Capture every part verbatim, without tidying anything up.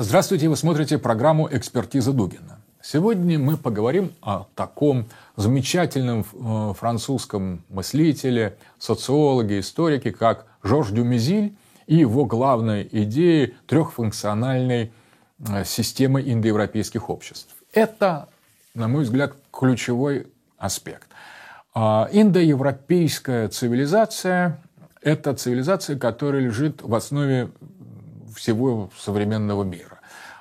Здравствуйте, вы смотрите программу «Экспертиза Дугина». Сегодня мы поговорим о таком замечательном французском мыслителе, социологе, историке, как Жорж Дюмезиль и его главной идее трехфункциональной системы индоевропейских обществ. Это, на мой взгляд, ключевой аспект. Индоевропейская цивилизация – это цивилизация, которая лежит в основе всего современного мира.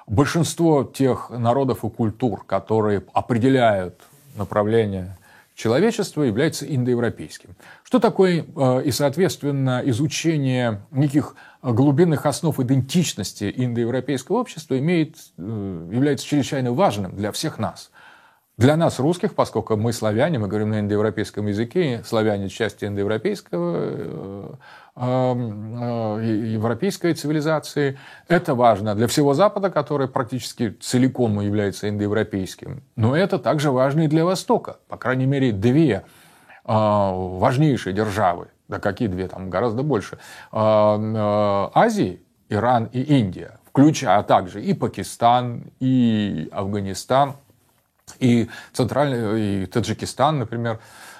Большинство тех народов и культур, которые определяют направление человечества, является индоевропейским. Что такое и, соответственно, изучение неких глубинных основ идентичности индоевропейского общества имеет, является чрезвычайно важным для всех нас. Для нас, русских, поскольку мы славяне, мы говорим на индоевропейском языке, славяне – часть индоевропейского, европейской цивилизации, это важно для всего Запада, который практически целиком является индоевропейским, но это также важно и для Востока, по крайней мере, две важнейшие державы, да какие две, там гораздо больше, Азии, Иран и Индия, включая также и Пакистан, и Афганистан, и Центральный, и Таджикистан, например,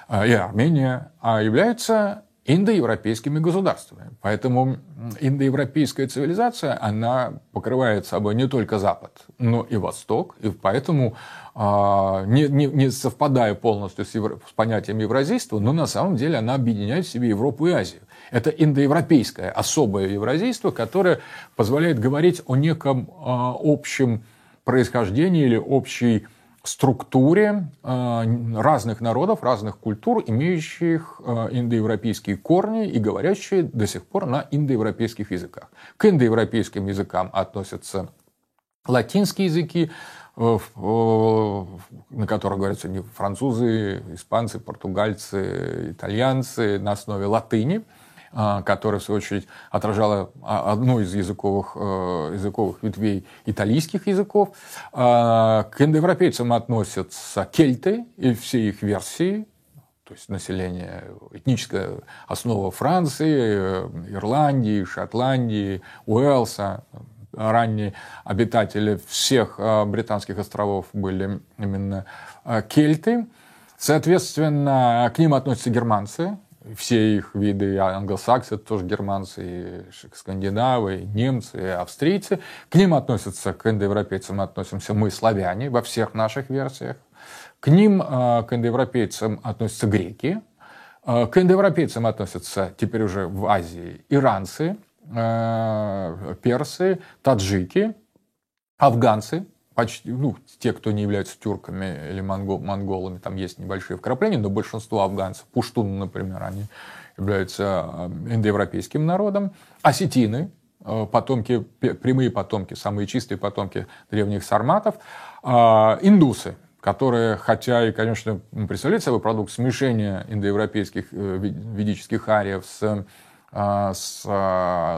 и Армения, а являются индоевропейскими государствами. Поэтому индоевропейская цивилизация, она покрывает собой не только Запад, но и Восток, и поэтому, не, не, не совпадая полностью с, евро, с понятием евразийства, но на самом деле она объединяет в себе Европу и Азию. Это индоевропейское особое евразийство, которое позволяет говорить о неком общем происхождении или общей структуре разных народов, разных культур, имеющих индоевропейские корни и говорящие до сих пор на индоевропейских языках. К индоевропейским языкам относятся латинские языки, на которых говорят сегодня французы, испанцы, португальцы, итальянцы на основе латыни, которая, в свою очередь, отражала одну из языковых, языковых ветвей италийских языков. К индоевропейцам относятся кельты и все их версии, то есть население, этническая основа Франции, Ирландии, Шотландии, Уэльса. Ранние обитатели всех британских островов были именно кельты. Соответственно, к ним относятся германцы. Все их виды, англосаксы, это тоже германцы, и скандинавы, и немцы, и австрийцы. К ним относятся, к индоевропейцам относимся мы, славяне, во всех наших версиях. К ним, к индоевропейцам, относятся греки. К индоевропейцам относятся теперь уже в Азии иранцы, персы, таджики, афганцы. Почти, ну, те, кто не являются тюрками или монголами, там есть небольшие вкрапления, но большинство афганцев, пуштуны, например, они являются индоевропейским народом. Осетины, потомки, прямые потомки, самые чистые потомки древних сарматов. Индусы, которые, хотя и, конечно, представляют собой продукт смешения индоевропейских ведических ариев с... с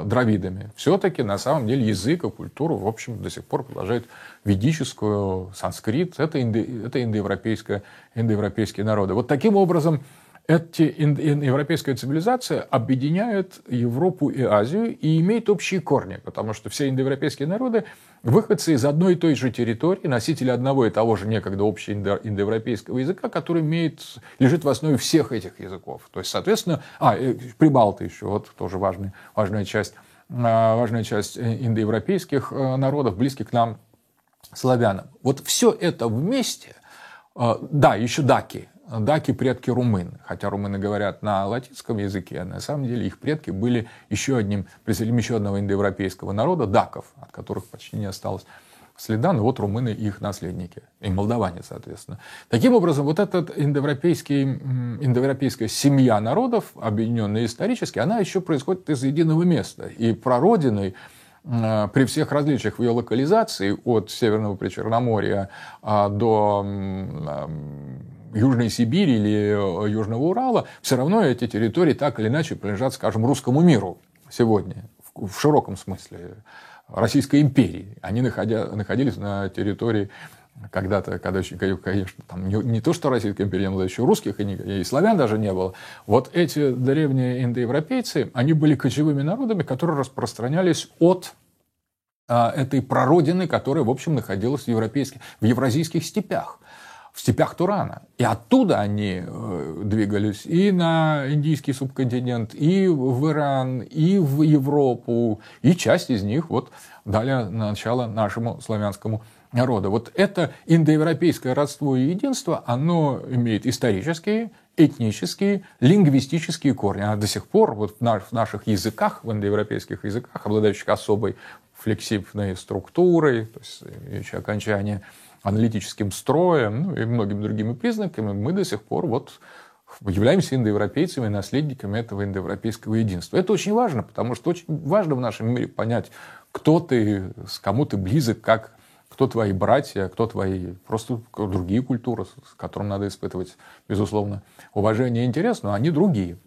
дравидами, все-таки на самом деле язык и культуру, в общем, до сих пор продолжает ведическую, санскрит, это, индо, это индоевропейские, индоевропейские народы. Вот таким образом эти индоевропейская цивилизация объединяет Европу и Азию и имеет общие корни, потому что все индоевропейские народы выходцы из одной и той же территории, носители одного и того же некогда общеиндоевропейского языка, который имеет, лежит в основе всех этих языков. То есть, соответственно, а, прибалты еще, вот тоже важная, важная часть, важная часть индоевропейских народов, близких к нам, славянам. Вот все это вместе, да, еще даки, даки – предки румын, хотя румыны говорят на латинском языке, а на самом деле их предки были еще одним, представителем еще одного индоевропейского народа – даков, от которых почти не осталось следа, но вот румыны и их наследники, и молдаване, соответственно. Таким образом, вот эта индоевропейская семья народов, объединенная исторически, она еще происходит из единого места, и прародиной, при всех различиях в ее локализации, от Северного Причерноморья до Южной Сибири или Южного Урала, все равно эти территории так или иначе принадлежат, скажем, русскому миру сегодня, в широком смысле, Российской империи. Они находя, находились на территории когда-то, когда еще, конечно, там не, не то что Российской империи, но еще русских, и, не, и славян даже не было. Вот эти древние индоевропейцы, они были кочевыми народами, которые распространялись от этой прародины, которая, в общем, находилась в, европейских, в евразийских степях, в степях Турана. И оттуда они двигались и на индийский субконтинент, и в Иран, и в Европу, и часть из них вот дали начало нашему славянскому народу. Вот это индоевропейское родство и единство, оно имеет исторические, этнические, лингвистические корни. Она до сих пор вот в наших языках, в индоевропейских языках, обладающих особой флексивной структурой, то есть имеющей окончание аналитическим строем, ну, и многими другими признаками, мы до сих пор вот являемся индоевропейцами и наследниками этого индоевропейского единства. Это очень важно, потому что очень важно в нашем мире понять, кто ты, с кому ты близок, как кто твои братья, кто твои просто другие культуры, с которым надо испытывать, безусловно, уважение и интерес, но они другие.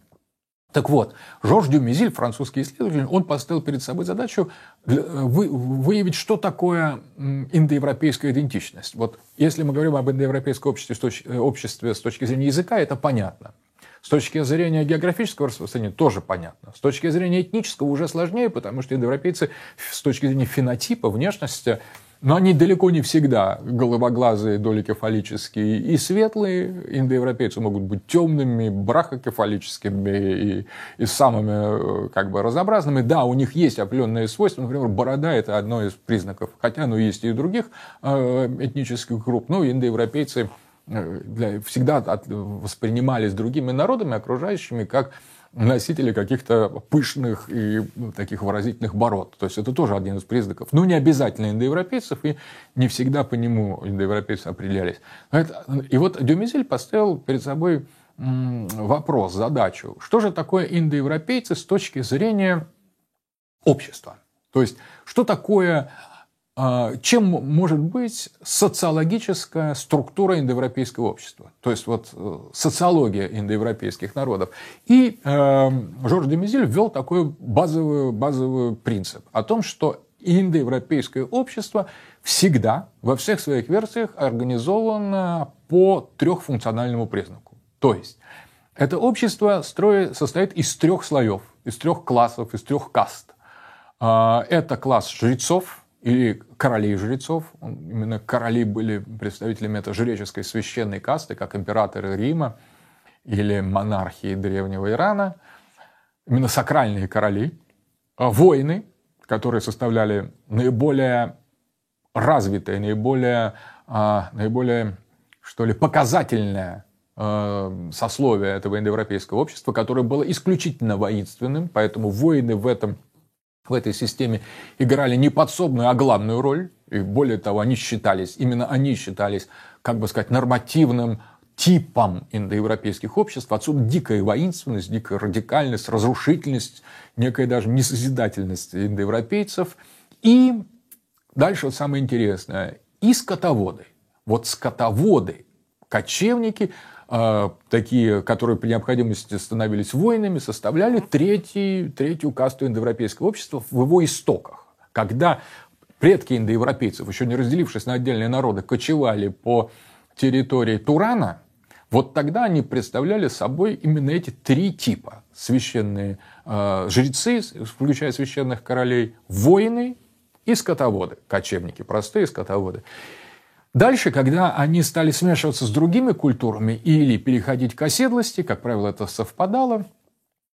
Так вот, Жорж Дюмезиль, французский исследователь, он поставил перед собой задачу выявить, что такое индоевропейская идентичность. Вот если мы говорим об индоевропейском обществе с точки, обществе с точки зрения языка, это понятно. С точки зрения географического распространения тоже понятно. С точки зрения этнического уже сложнее, потому что индоевропейцы с точки зрения фенотипа, внешности, но они далеко не всегда головоглазые, доликефалические и светлые. Индоевропейцы могут быть темными, брахокефалическими и, и самыми как бы разнообразными. Да, у них есть определенные свойства. Например, борода – это одно из признаков. Хотя, ну, есть и других этнических групп. Но индоевропейцы для, всегда от, воспринимались другими народами, окружающими, как носители каких-то пышных и таких выразительных бород. То есть это тоже один из признаков. Ну, не обязательно индоевропейцев, и не всегда по нему индоевропейцы определялись. И вот Дюмезиль поставил перед собой вопрос, задачу. Что же такое индоевропейцы с точки зрения общества? То есть что такое, чем может быть социологическая структура индоевропейского общества, то есть вот социология индоевропейских народов. И э, Жорж Дюмезиль ввел такой базовый, базовый принцип о том, что индоевропейское общество всегда во всех своих версиях организовано по трехфункциональному признаку. То есть это общество строит, состоит из трех слоев, из трех классов, из трех каст. Это класс жрецов, или королей жрецов. Именно короли были представителями этой жреческой священной касты, как императоры Рима или монархии древнего Ирана. Именно сакральные короли. Воины, которые составляли наиболее развитое, наиболее, наиболее что ли, показательное сословие этого индоевропейского общества, которое было исключительно воинственным, поэтому воины в этом в этой системе играли не подсобную, а главную роль. И более того, они считались, именно они считались, как бы сказать, нормативным типом индоевропейских обществ. Отсюда дикая воинственность, дикая радикальность, разрушительность, некая даже несозидательность индоевропейцев. И дальше вот самое интересное. И скотоводы. Вот скотоводы, кочевники, такие, которые при необходимости становились воинами, составляли третий, третью касту индоевропейского общества в его истоках. Когда предки индоевропейцев, еще не разделившись на отдельные народы, кочевали по территории Турана, вот тогда они представляли собой именно эти три типа. Священные э, жрецы, включая священных королей, воины и скотоводы, кочевники, простые скотоводы. Дальше, когда они стали смешиваться с другими культурами или переходить к оседлости, как правило, это совпадало,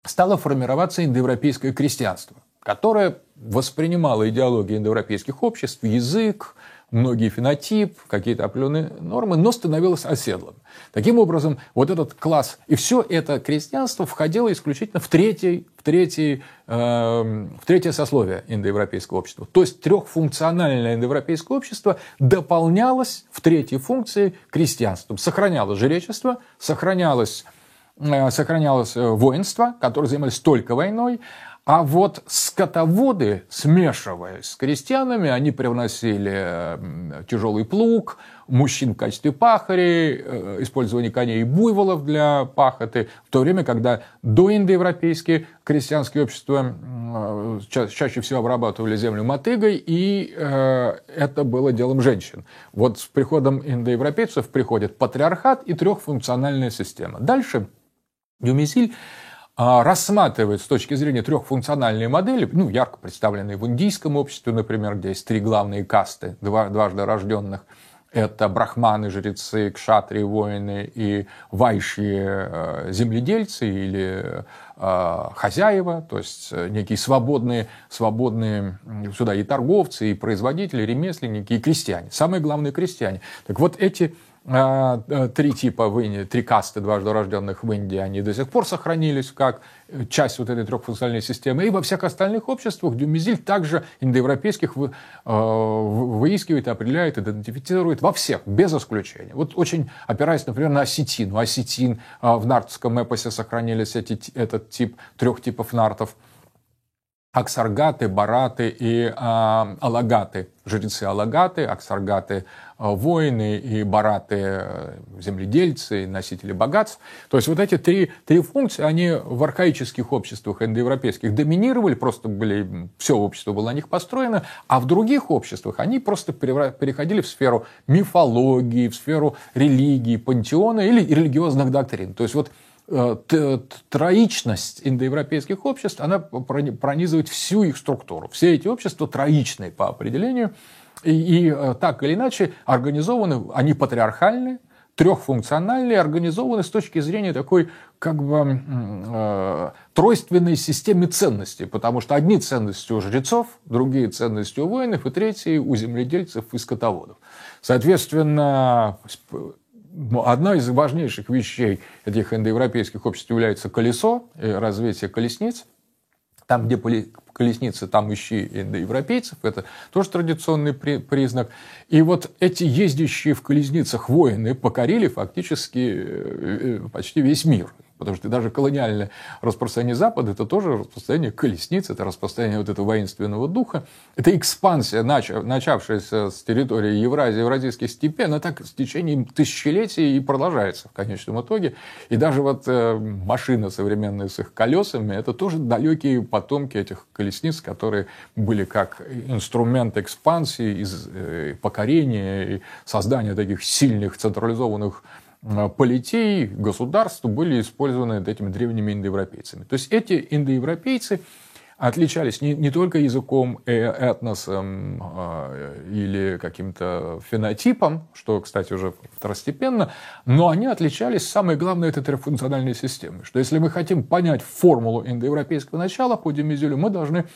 стало формироваться индоевропейское крестьянство, которое воспринимало идеологии индоевропейских обществ, язык, многие фенотип, какие-то определенные нормы, но становилось оседлым. Таким образом, вот этот класс и все это крестьянство входило исключительно в, третий, в, третий, э, в третье сословие индоевропейского общества. То есть трехфункциональное индоевропейское общество дополнялось в третьей функции крестьянством. Сохранялось жречество, сохранялось, э, сохранялось воинство, которое занимались только войной. А вот скотоводы, смешиваясь с крестьянами, они привносили тяжелый плуг, мужчин в качестве пахарей, использование коней и буйволов для пахоты, в то время, когда доиндоевропейские крестьянские общества ча- чаще всего обрабатывали землю мотыгой, и э, это было делом женщин. Вот с приходом индоевропейцев приходит патриархат и трехфункциональная система. Дальше Дюмезиль рассматривает с точки зрения трехфункциональной модели, ну, ярко представленной в индийском обществе, например, где есть три главные касты дважды рожденных. Это брахманы, жрецы, кшатрии, воины и вайши, земледельцы или хозяева, то есть некие свободные, свободные сюда и торговцы, и производители, и ремесленники, и крестьяне. Самые главные крестьяне. Так вот эти три типа в Индии, три касты дважды рожденных в Индии, они до сих пор сохранились как часть вот этой трехфункциональной системы. И во всех остальных обществах Дюмезиль также индоевропейских выискивает, определяет, идентифицирует во всех, без исключения. Вот очень опираясь, например, на осетин. У осетин в нартском эпосе сохранились эти, этот тип, трех типов нартов. Ахсартагкаты, Боратты и а, Алагаты. Жрецы Алагаты, Ахсартагкаты а, воины и Боратты земледельцы, носители богатств. То есть вот эти три, три функции, они в архаических обществах индоевропейских доминировали, просто были, все общество было на них построено, а в других обществах они просто переходили в сферу мифологии, в сферу религии, пантеона или религиозных доктрин. То есть вот троичность индоевропейских обществ, она пронизывает всю их структуру. Все эти общества троичные по определению, и, и так или иначе организованы, они патриархальны, трехфункциональные, организованы с точки зрения такой как бы э, тройственной системы ценностей, потому что одни ценности у жрецов, другие ценности у воинов, и третьи у земледельцев и скотоводов. Соответственно, одна из важнейших вещей этих индоевропейских обществ является колесо, развитие колесниц. Там, где колесницы, там ищи индоевропейцев. Это тоже традиционный признак. И вот эти ездящие в колесницах воины покорили фактически почти весь мир. Потому что даже колониальное распространение Запада – это тоже распространение колесниц, это распространение вот этого воинственного духа. Это экспансия, начавшаяся с территории Евразии, евразийских степей, она так в течение тысячелетий и продолжается в конечном итоге. И даже вот машина современная с их колесами – это тоже далекие потомки этих колесниц, которые были как инструмент экспансии, покорения и создания таких сильных централизованных политей, государств были использованы этими древними индоевропейцами. То есть эти индоевропейцы отличались не, не только языком, этносом или каким-то фенотипом, что, кстати, уже второстепенно, но они отличались, самое главное, этой трехфункциональной системой. Что если мы хотим понять формулу индоевропейского начала по Дюмезилю, мы должны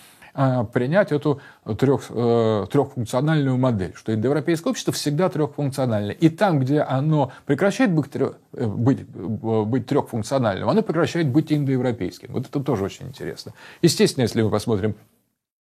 принять эту трех, трехфункциональную модель, что индоевропейское общество всегда трехфункциональное. И там, где оно прекращает быть, трех, быть, быть трехфункциональным, оно прекращает быть индоевропейским. Вот это тоже очень интересно. Естественно, если мы посмотрим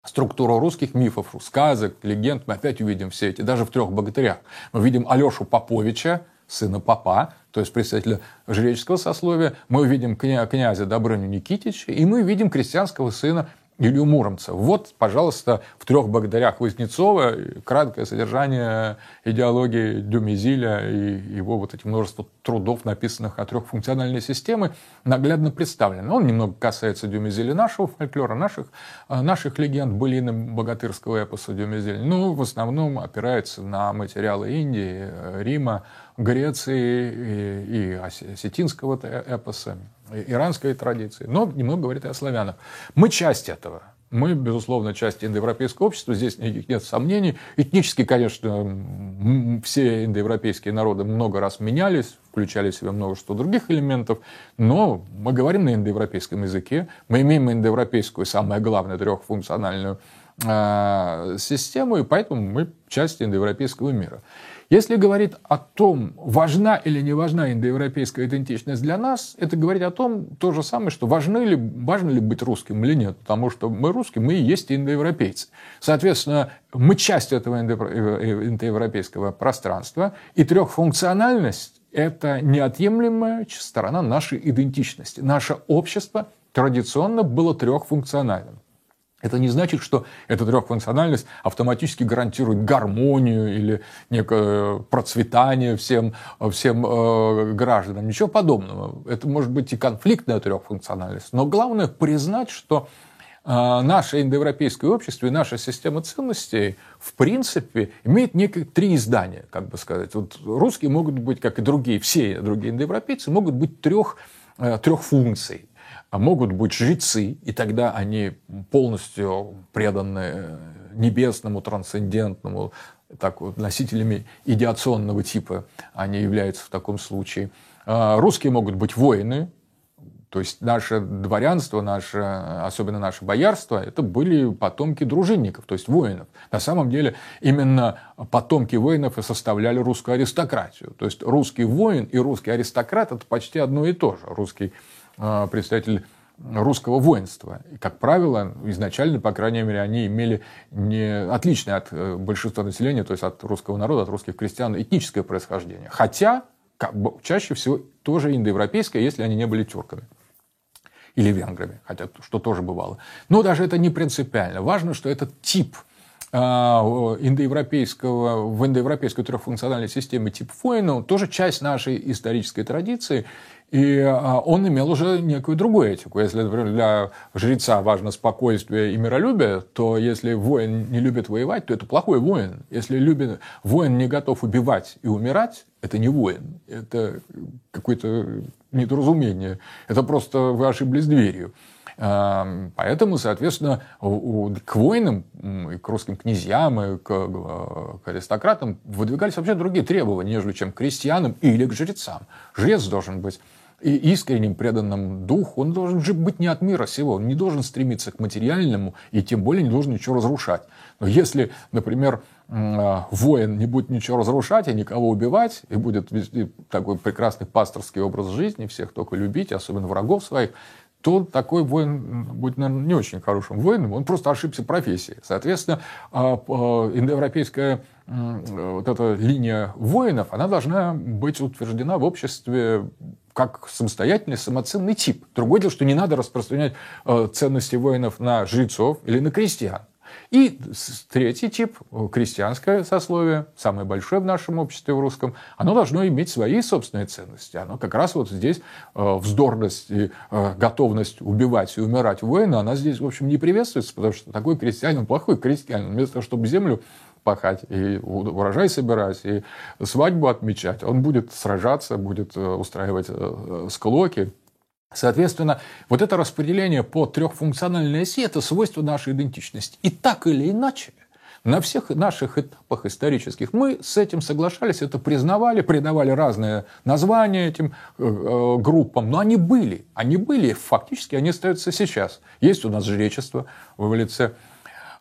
структуру русских мифов, сказок, легенд, мы опять увидим все эти, даже в «Трех богатырях». Мы видим Алешу Поповича, сына попа, то есть представителя жреческого сословия, мы видим князя Добрыню Никитича, и мы видим крестьянского сына Илью Муромца. Вот, пожалуйста, в «Трех богатырях» Васнецова краткое содержание идеологии Дюмезиля и его вот эти множество трудов, написанных о трехфункциональной системе, наглядно представлено. Он немного касается Дюмезиля нашего фольклора, наших, наших легенд, былины богатырского эпоса Дюмезиля, но в основном опирается на материалы Индии, Рима, Греции и, и осетинского эпоса, иранской традиции, но немного говорит и о славянах. Мы часть этого. Мы, безусловно, часть индоевропейского общества, здесь нет сомнений. Этнически, конечно, все индоевропейские народы много раз менялись, включали в себя множество других элементов, но мы говорим на индоевропейском языке, мы имеем индоевропейскую, самое главное, трехфункциональную э, систему, и поэтому мы часть индоевропейского мира. Если говорить о том, важна или не важна индоевропейская идентичность для нас, это говорить о том, то же самое, что важны ли, важно ли быть русским или нет. Потому что мы русские, мы и есть индоевропейцы. Соответственно, мы часть этого индоевропейского пространства, и трехфункциональность – это неотъемлемая сторона нашей идентичности. Наше общество традиционно было трехфункциональным. Это не значит, что эта трехфункциональность автоматически гарантирует гармонию или некое процветание всем, всем э, гражданам. Ничего подобного. Это может быть и конфликтная трехфункциональность. Но главное признать, что э, наше индоевропейское общество и наша система ценностей в принципе имеет некие три издания, как бы сказать. Вот русские могут быть, как и другие, все другие индоевропейцы, могут быть трех, э, трех функций. а могут быть жрецы, и тогда они полностью преданы небесному, трансцендентному, так вот, носителями идеационного типа они являются в таком случае. Русские могут быть воины, то есть наше дворянство, наше, особенно наше боярство, это были потомки дружинников, то есть воинов. На самом деле именно потомки воинов и составляли русскую аристократию. То есть русский воин и русский аристократ – это почти одно и то же. Русский э, представитель русского воинства. И, как правило, изначально, по крайней мере, они имели не отличное от большинства населения, то есть от русского народа, от русских крестьян, этническое происхождение. Хотя, как бы, чаще всего тоже индоевропейское, если они не были тюрками или венграми, хотя что тоже бывало. Но даже это не принципиально. Важно, что этот тип индоевропейского, в индоевропейской трехфункциональной системе тип воина, он тоже часть нашей исторической традиции, и он имел уже некую другую этику. Если, например, для жреца важно спокойствие и миролюбие, то если воин не любит воевать, то это плохой воин. Если любит, воин не готов убивать и умирать, это не воин, это какое-то недоразумение, это просто вы ошиблись дверью. Поэтому, соответственно, к воинам, к русским князьям, и к аристократам выдвигались вообще другие требования, нежели чем к крестьянам или к жрецам. Жрец должен быть и искренним, преданным духу, он должен же быть не от мира сего, он не должен стремиться к материальному и тем более не должен ничего разрушать. Но если, например, воин не будет ничего разрушать и никого убивать, и будет вести такой прекрасный пасторский образ жизни, всех только любить, особенно врагов своих, то такой воин будет, наверное, не очень хорошим воином, он просто ошибся профессией. Соответственно, индоевропейская вот эта линия воинов, она должна быть утверждена в обществе как самостоятельный, самоценный тип. Другое дело, что не надо распространять ценности воинов на жрецов или на крестьян. И третий тип, крестьянское сословие, самое большое в нашем обществе, в русском, оно должно иметь свои собственные ценности. Оно как раз вот здесь вздорность и готовность убивать и умирать воина, она здесь, в общем, не приветствуется, потому что такой крестьянин, плохой крестьянин, вместо того, чтобы землю пахать и урожай собирать, и свадьбу отмечать, он будет сражаться, будет устраивать склоки. Соответственно, вот это распределение по трехфункциональной оси – это свойство нашей идентичности. И так или иначе, на всех наших этапах исторических мы с этим соглашались, это признавали, придавали разные названия этим э, группам, но они были, они были, фактически они остаются сейчас. Есть у нас жречество в лице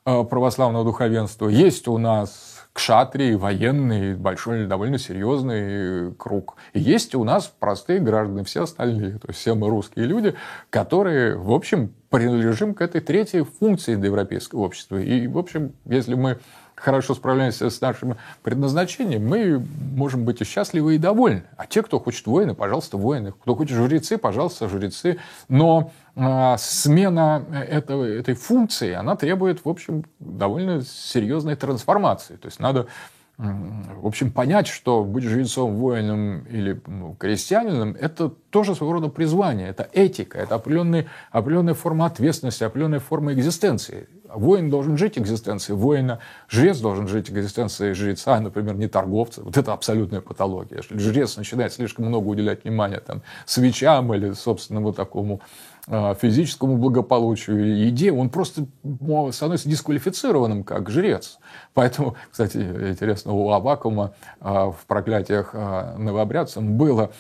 э, православного духовенства, есть у нас кшатрии, военные, большой, довольно серьезный круг. И есть у нас простые граждане, все остальные, то есть все мы русские люди, которые, в общем, принадлежим к этой третьей функции индоевропейского общества. И, в общем, если мы хорошо справляемся с нашим предназначением, мы можем быть и счастливы, и довольны. А те, кто хочет воины, пожалуйста, воины. Кто хочет жрецы, пожалуйста, жрецы. Но э, смена этого, этой функции, она требует, в общем, довольно серьезной трансформации. То есть надо, э, в общем, понять, что быть жрецом, воином или ну, крестьянином – это тоже своего рода призвание, это этика, это определенная форма ответственности, определенная форма экзистенции. Воин должен жить экзистенцией воина, жрец должен жить экзистенцией жреца, например, не торговца. Вот это абсолютная патология. Если жрец начинает слишком много уделять внимания там, свечам или собственному такому э, физическому благополучию или еде, он просто становится дисквалифицированным как жрец. Поэтому, кстати, интересно, у Авакума э, в «Проклятиях э, новобрядцам» было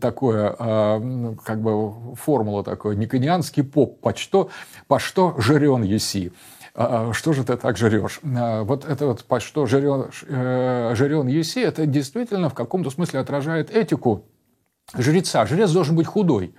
такое, э, как бы формула такая, никонианский поп, по что, по что жрен еси. Что же ты так жрешь? Вот это вот, по что жрен, жрен еси, это действительно в каком-то смысле отражает этику жреца. Жрец должен быть худой.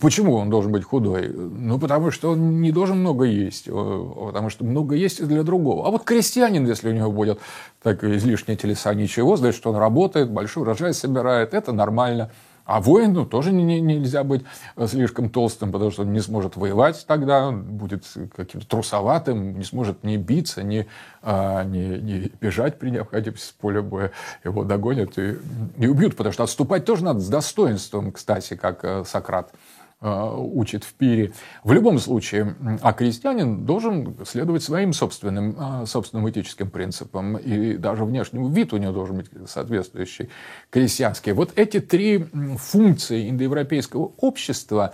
Почему он должен быть худой? Ну, потому что он не должен много есть, потому что много есть для другого. А вот крестьянин, если у него будет так, излишние телеса, ничего, значит, он работает, большой урожай собирает, это нормально. А воину тоже не, нельзя быть слишком толстым, потому что он не сможет воевать тогда, он будет каким-то трусоватым, не сможет ни биться, ни, а, ни, ни бежать при необходимости с поля боя. Его догонят и, и убьют, потому что отступать тоже надо с достоинством, кстати, как Сократ учит в пире. В любом случае, а крестьянин должен следовать своим собственным, собственным этическим принципам, и даже внешний вид у него должен быть соответствующий крестьянский. Вот эти три функции индоевропейского общества,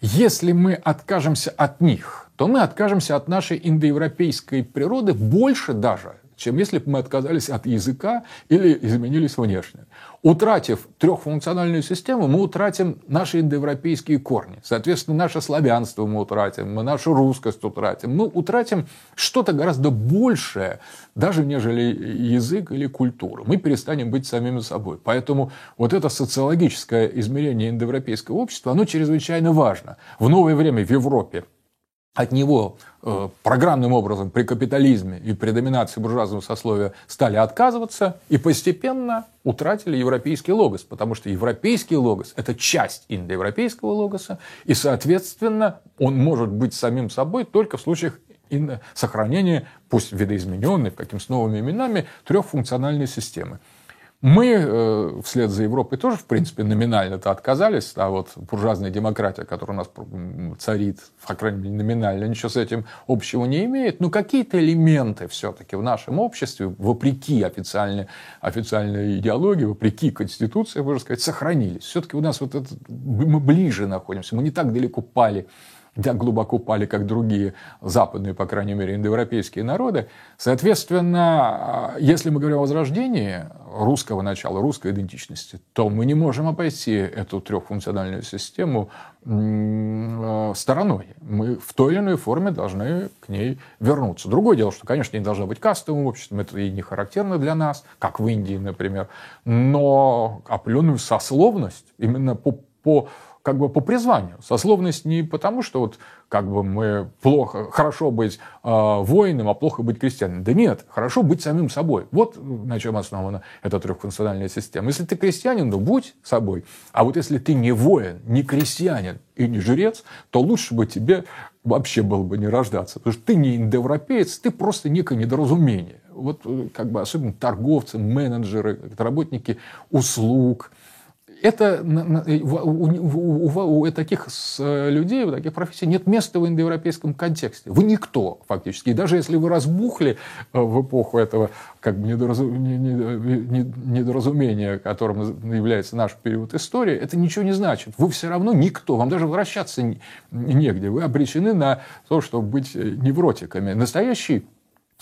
Если мы откажемся от них, то мы откажемся от нашей индоевропейской природы больше даже, чем если бы мы отказались от языка или изменились внешне. Утратив трехфункциональную систему, мы утратим наши индоевропейские корни. Соответственно, наше славянство мы утратим, мы нашу русскость утратим. Мы утратим что-то гораздо большее, даже нежели язык или культура. Мы перестанем быть самими собой. Поэтому вот это социологическое измерение индоевропейского общества, оно чрезвычайно важно. В новое время в Европе от него э, программным образом при капитализме и при доминации буржуазного сословия стали отказываться и постепенно утратили европейский логос, потому что европейский логос – это часть индоевропейского логоса, и, соответственно, он может быть самим собой только в случаях сохранения, пусть видоизмененной, каким с новыми именами, трехфункциональной системы. Мы вслед за Европой тоже, в принципе, номинально-то отказались, а вот буржуазная демократия, которая у нас царит, по крайней мере, номинально, ничего с этим общего не имеет. Но какие-то элементы все-таки в нашем обществе, вопреки официальной, официальной идеологии, вопреки Конституции, можно сказать, сохранились. Все-таки у нас вот это, мы ближе находимся, мы не так далеко пали. Так глубоко пали, как другие западные, по крайней мере, индоевропейские народы. Соответственно, если мы говорим о возрождении русского начала, русской идентичности, то мы не можем обойти эту трехфункциональную систему стороной. Мы в той или иной форме должны к ней вернуться. Другое дело, что, конечно, не должно быть кастовым обществом, это и не характерно для нас, как в Индии, например, но определенную сословность именно по, по как бы по призванию. Сословность не потому, что вот как бы мы плохо, хорошо быть э, воином, а плохо быть крестьянином. Да нет, хорошо быть самим собой. Вот на чем основана эта трехфункциональная система. Если ты крестьянин, ну будь собой. А вот если ты не воин, не крестьянин и не жрец, то лучше бы тебе вообще было бы не рождаться. Потому что ты не индоевропеец, ты просто некое недоразумение. Вот как бы особенно торговцы, менеджеры, работники услуг. Это, у, у, у, у таких людей, у таких профессий нет места в индоевропейском контексте. Вы никто, фактически. И даже если вы разбухли в эпоху этого как бы недоразумения, которым является наш период истории, это ничего не значит. Вы все равно никто. Вам даже возвращаться негде. Вы обречены на то, чтобы быть невротиками. Настоящий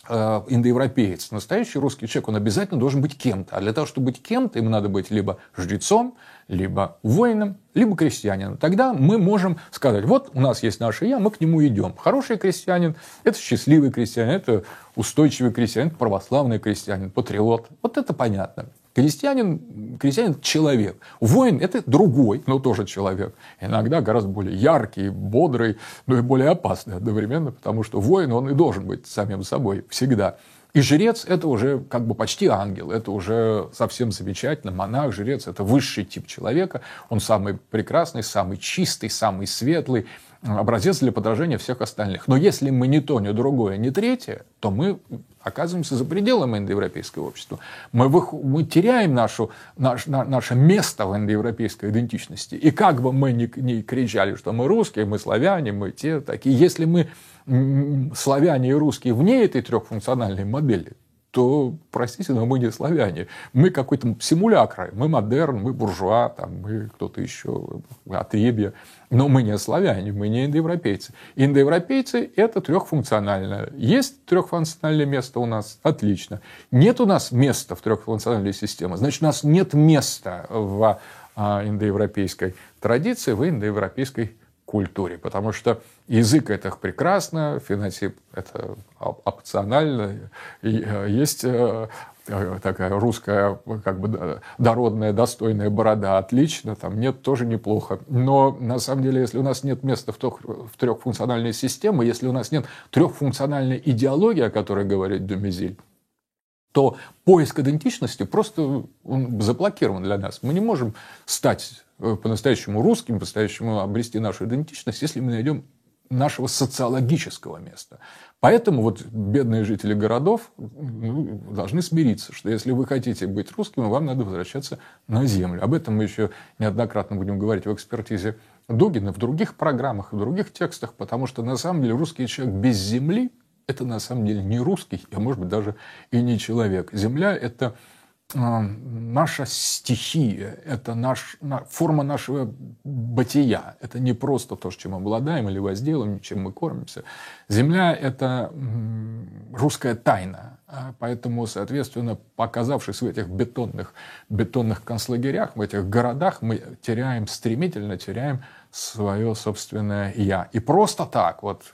индоевропеец, настоящий русский человек, он обязательно должен быть кем-то. А для того, чтобы быть кем-то, ему надо быть либо жрецом, либо воином, либо крестьянином. Тогда мы можем сказать, вот у нас есть наше «я», мы к нему идем. Хороший крестьянин – это счастливый крестьянин, это устойчивый крестьянин, это православный крестьянин, патриот. Вот это понятно. Крестьянин, крестьянин – человек. Воин – это другой, но тоже человек. Иногда гораздо более яркий, бодрый, но и более опасный одновременно, потому что воин, он и должен быть самим собой всегда. И жрец – это уже как бы почти ангел, это уже совсем замечательно. Монах, жрец – это высший тип человека. Он самый прекрасный, самый чистый, самый светлый, образец для подражания всех остальных. Но если мы ни то, ни другое, ни третье, то мы оказываемся за пределами индоевропейского общества. Мы, вых... мы теряем нашу, наш, на, наше место в индоевропейской идентичности. И как бы мы ни, ни кричали, что мы русские, мы славяне, мы те такие, если мы славяне и русские вне этой трехфункциональной модели, то, простите, но мы не славяне. Мы какой-то симулякр, мы модерн, мы буржуа, там, мы кто-то еще, отребье. Но мы не славяне, мы не индоевропейцы. Индоевропейцы – это трехфункциональное. Есть трехфункциональное место у нас? Отлично. Нет у нас места в трехфункциональной системе. Значит, у нас нет места в индоевропейской традиции, в индоевропейской культуре, потому что язык это прекрасно, фенотип это опционально, есть такая русская как бы дородная, достойная борода, отлично, там нет, тоже неплохо. Но на самом деле, если у нас нет места в, в трехфункциональной системе, если у нас нет трехфункциональной идеологии, о которой говорит Дюмезиль, то поиск идентичности просто он заблокирован для нас. Мы не можем стать по-настоящему русским, по-настоящему обрести нашу идентичность, если мы найдем нашего социологического места. Поэтому вот бедные жители городов ну, должны смириться, что если вы хотите быть русским, вам надо возвращаться на землю. Об этом мы еще неоднократно будем говорить в экспертизе Дугина, в других программах, в других текстах, потому что на самом деле русский человек без земли это на самом деле не русский, а может быть даже и не человек. Земля – это наша стихия, это наш, форма нашего бытия. Это не просто то, чем мы обладаем или возделываем, чем мы кормимся. Земля – это русская тайна. Поэтому, соответственно, оказавшись в этих бетонных, бетонных концлагерях, в этих городах, мы теряем, стремительно теряем свое собственное «я». И просто так вот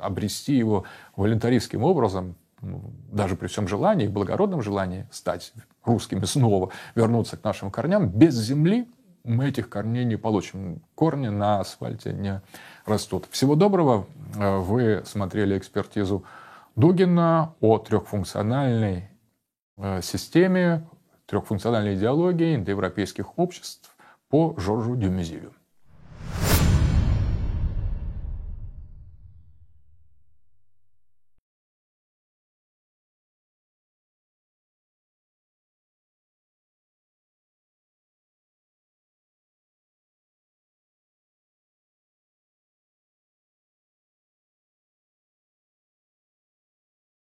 обрести его волонтаристским образом, даже при всем желании, благородном желании стать русскими снова, вернуться к нашим корням, без земли мы этих корней не получим. Корни на асфальте не растут. Всего доброго. Вы смотрели экспертизу Дугина о трехфункциональной системе, трехфункциональной идеологии индоевропейских обществ по Жоржу Дюмезилю.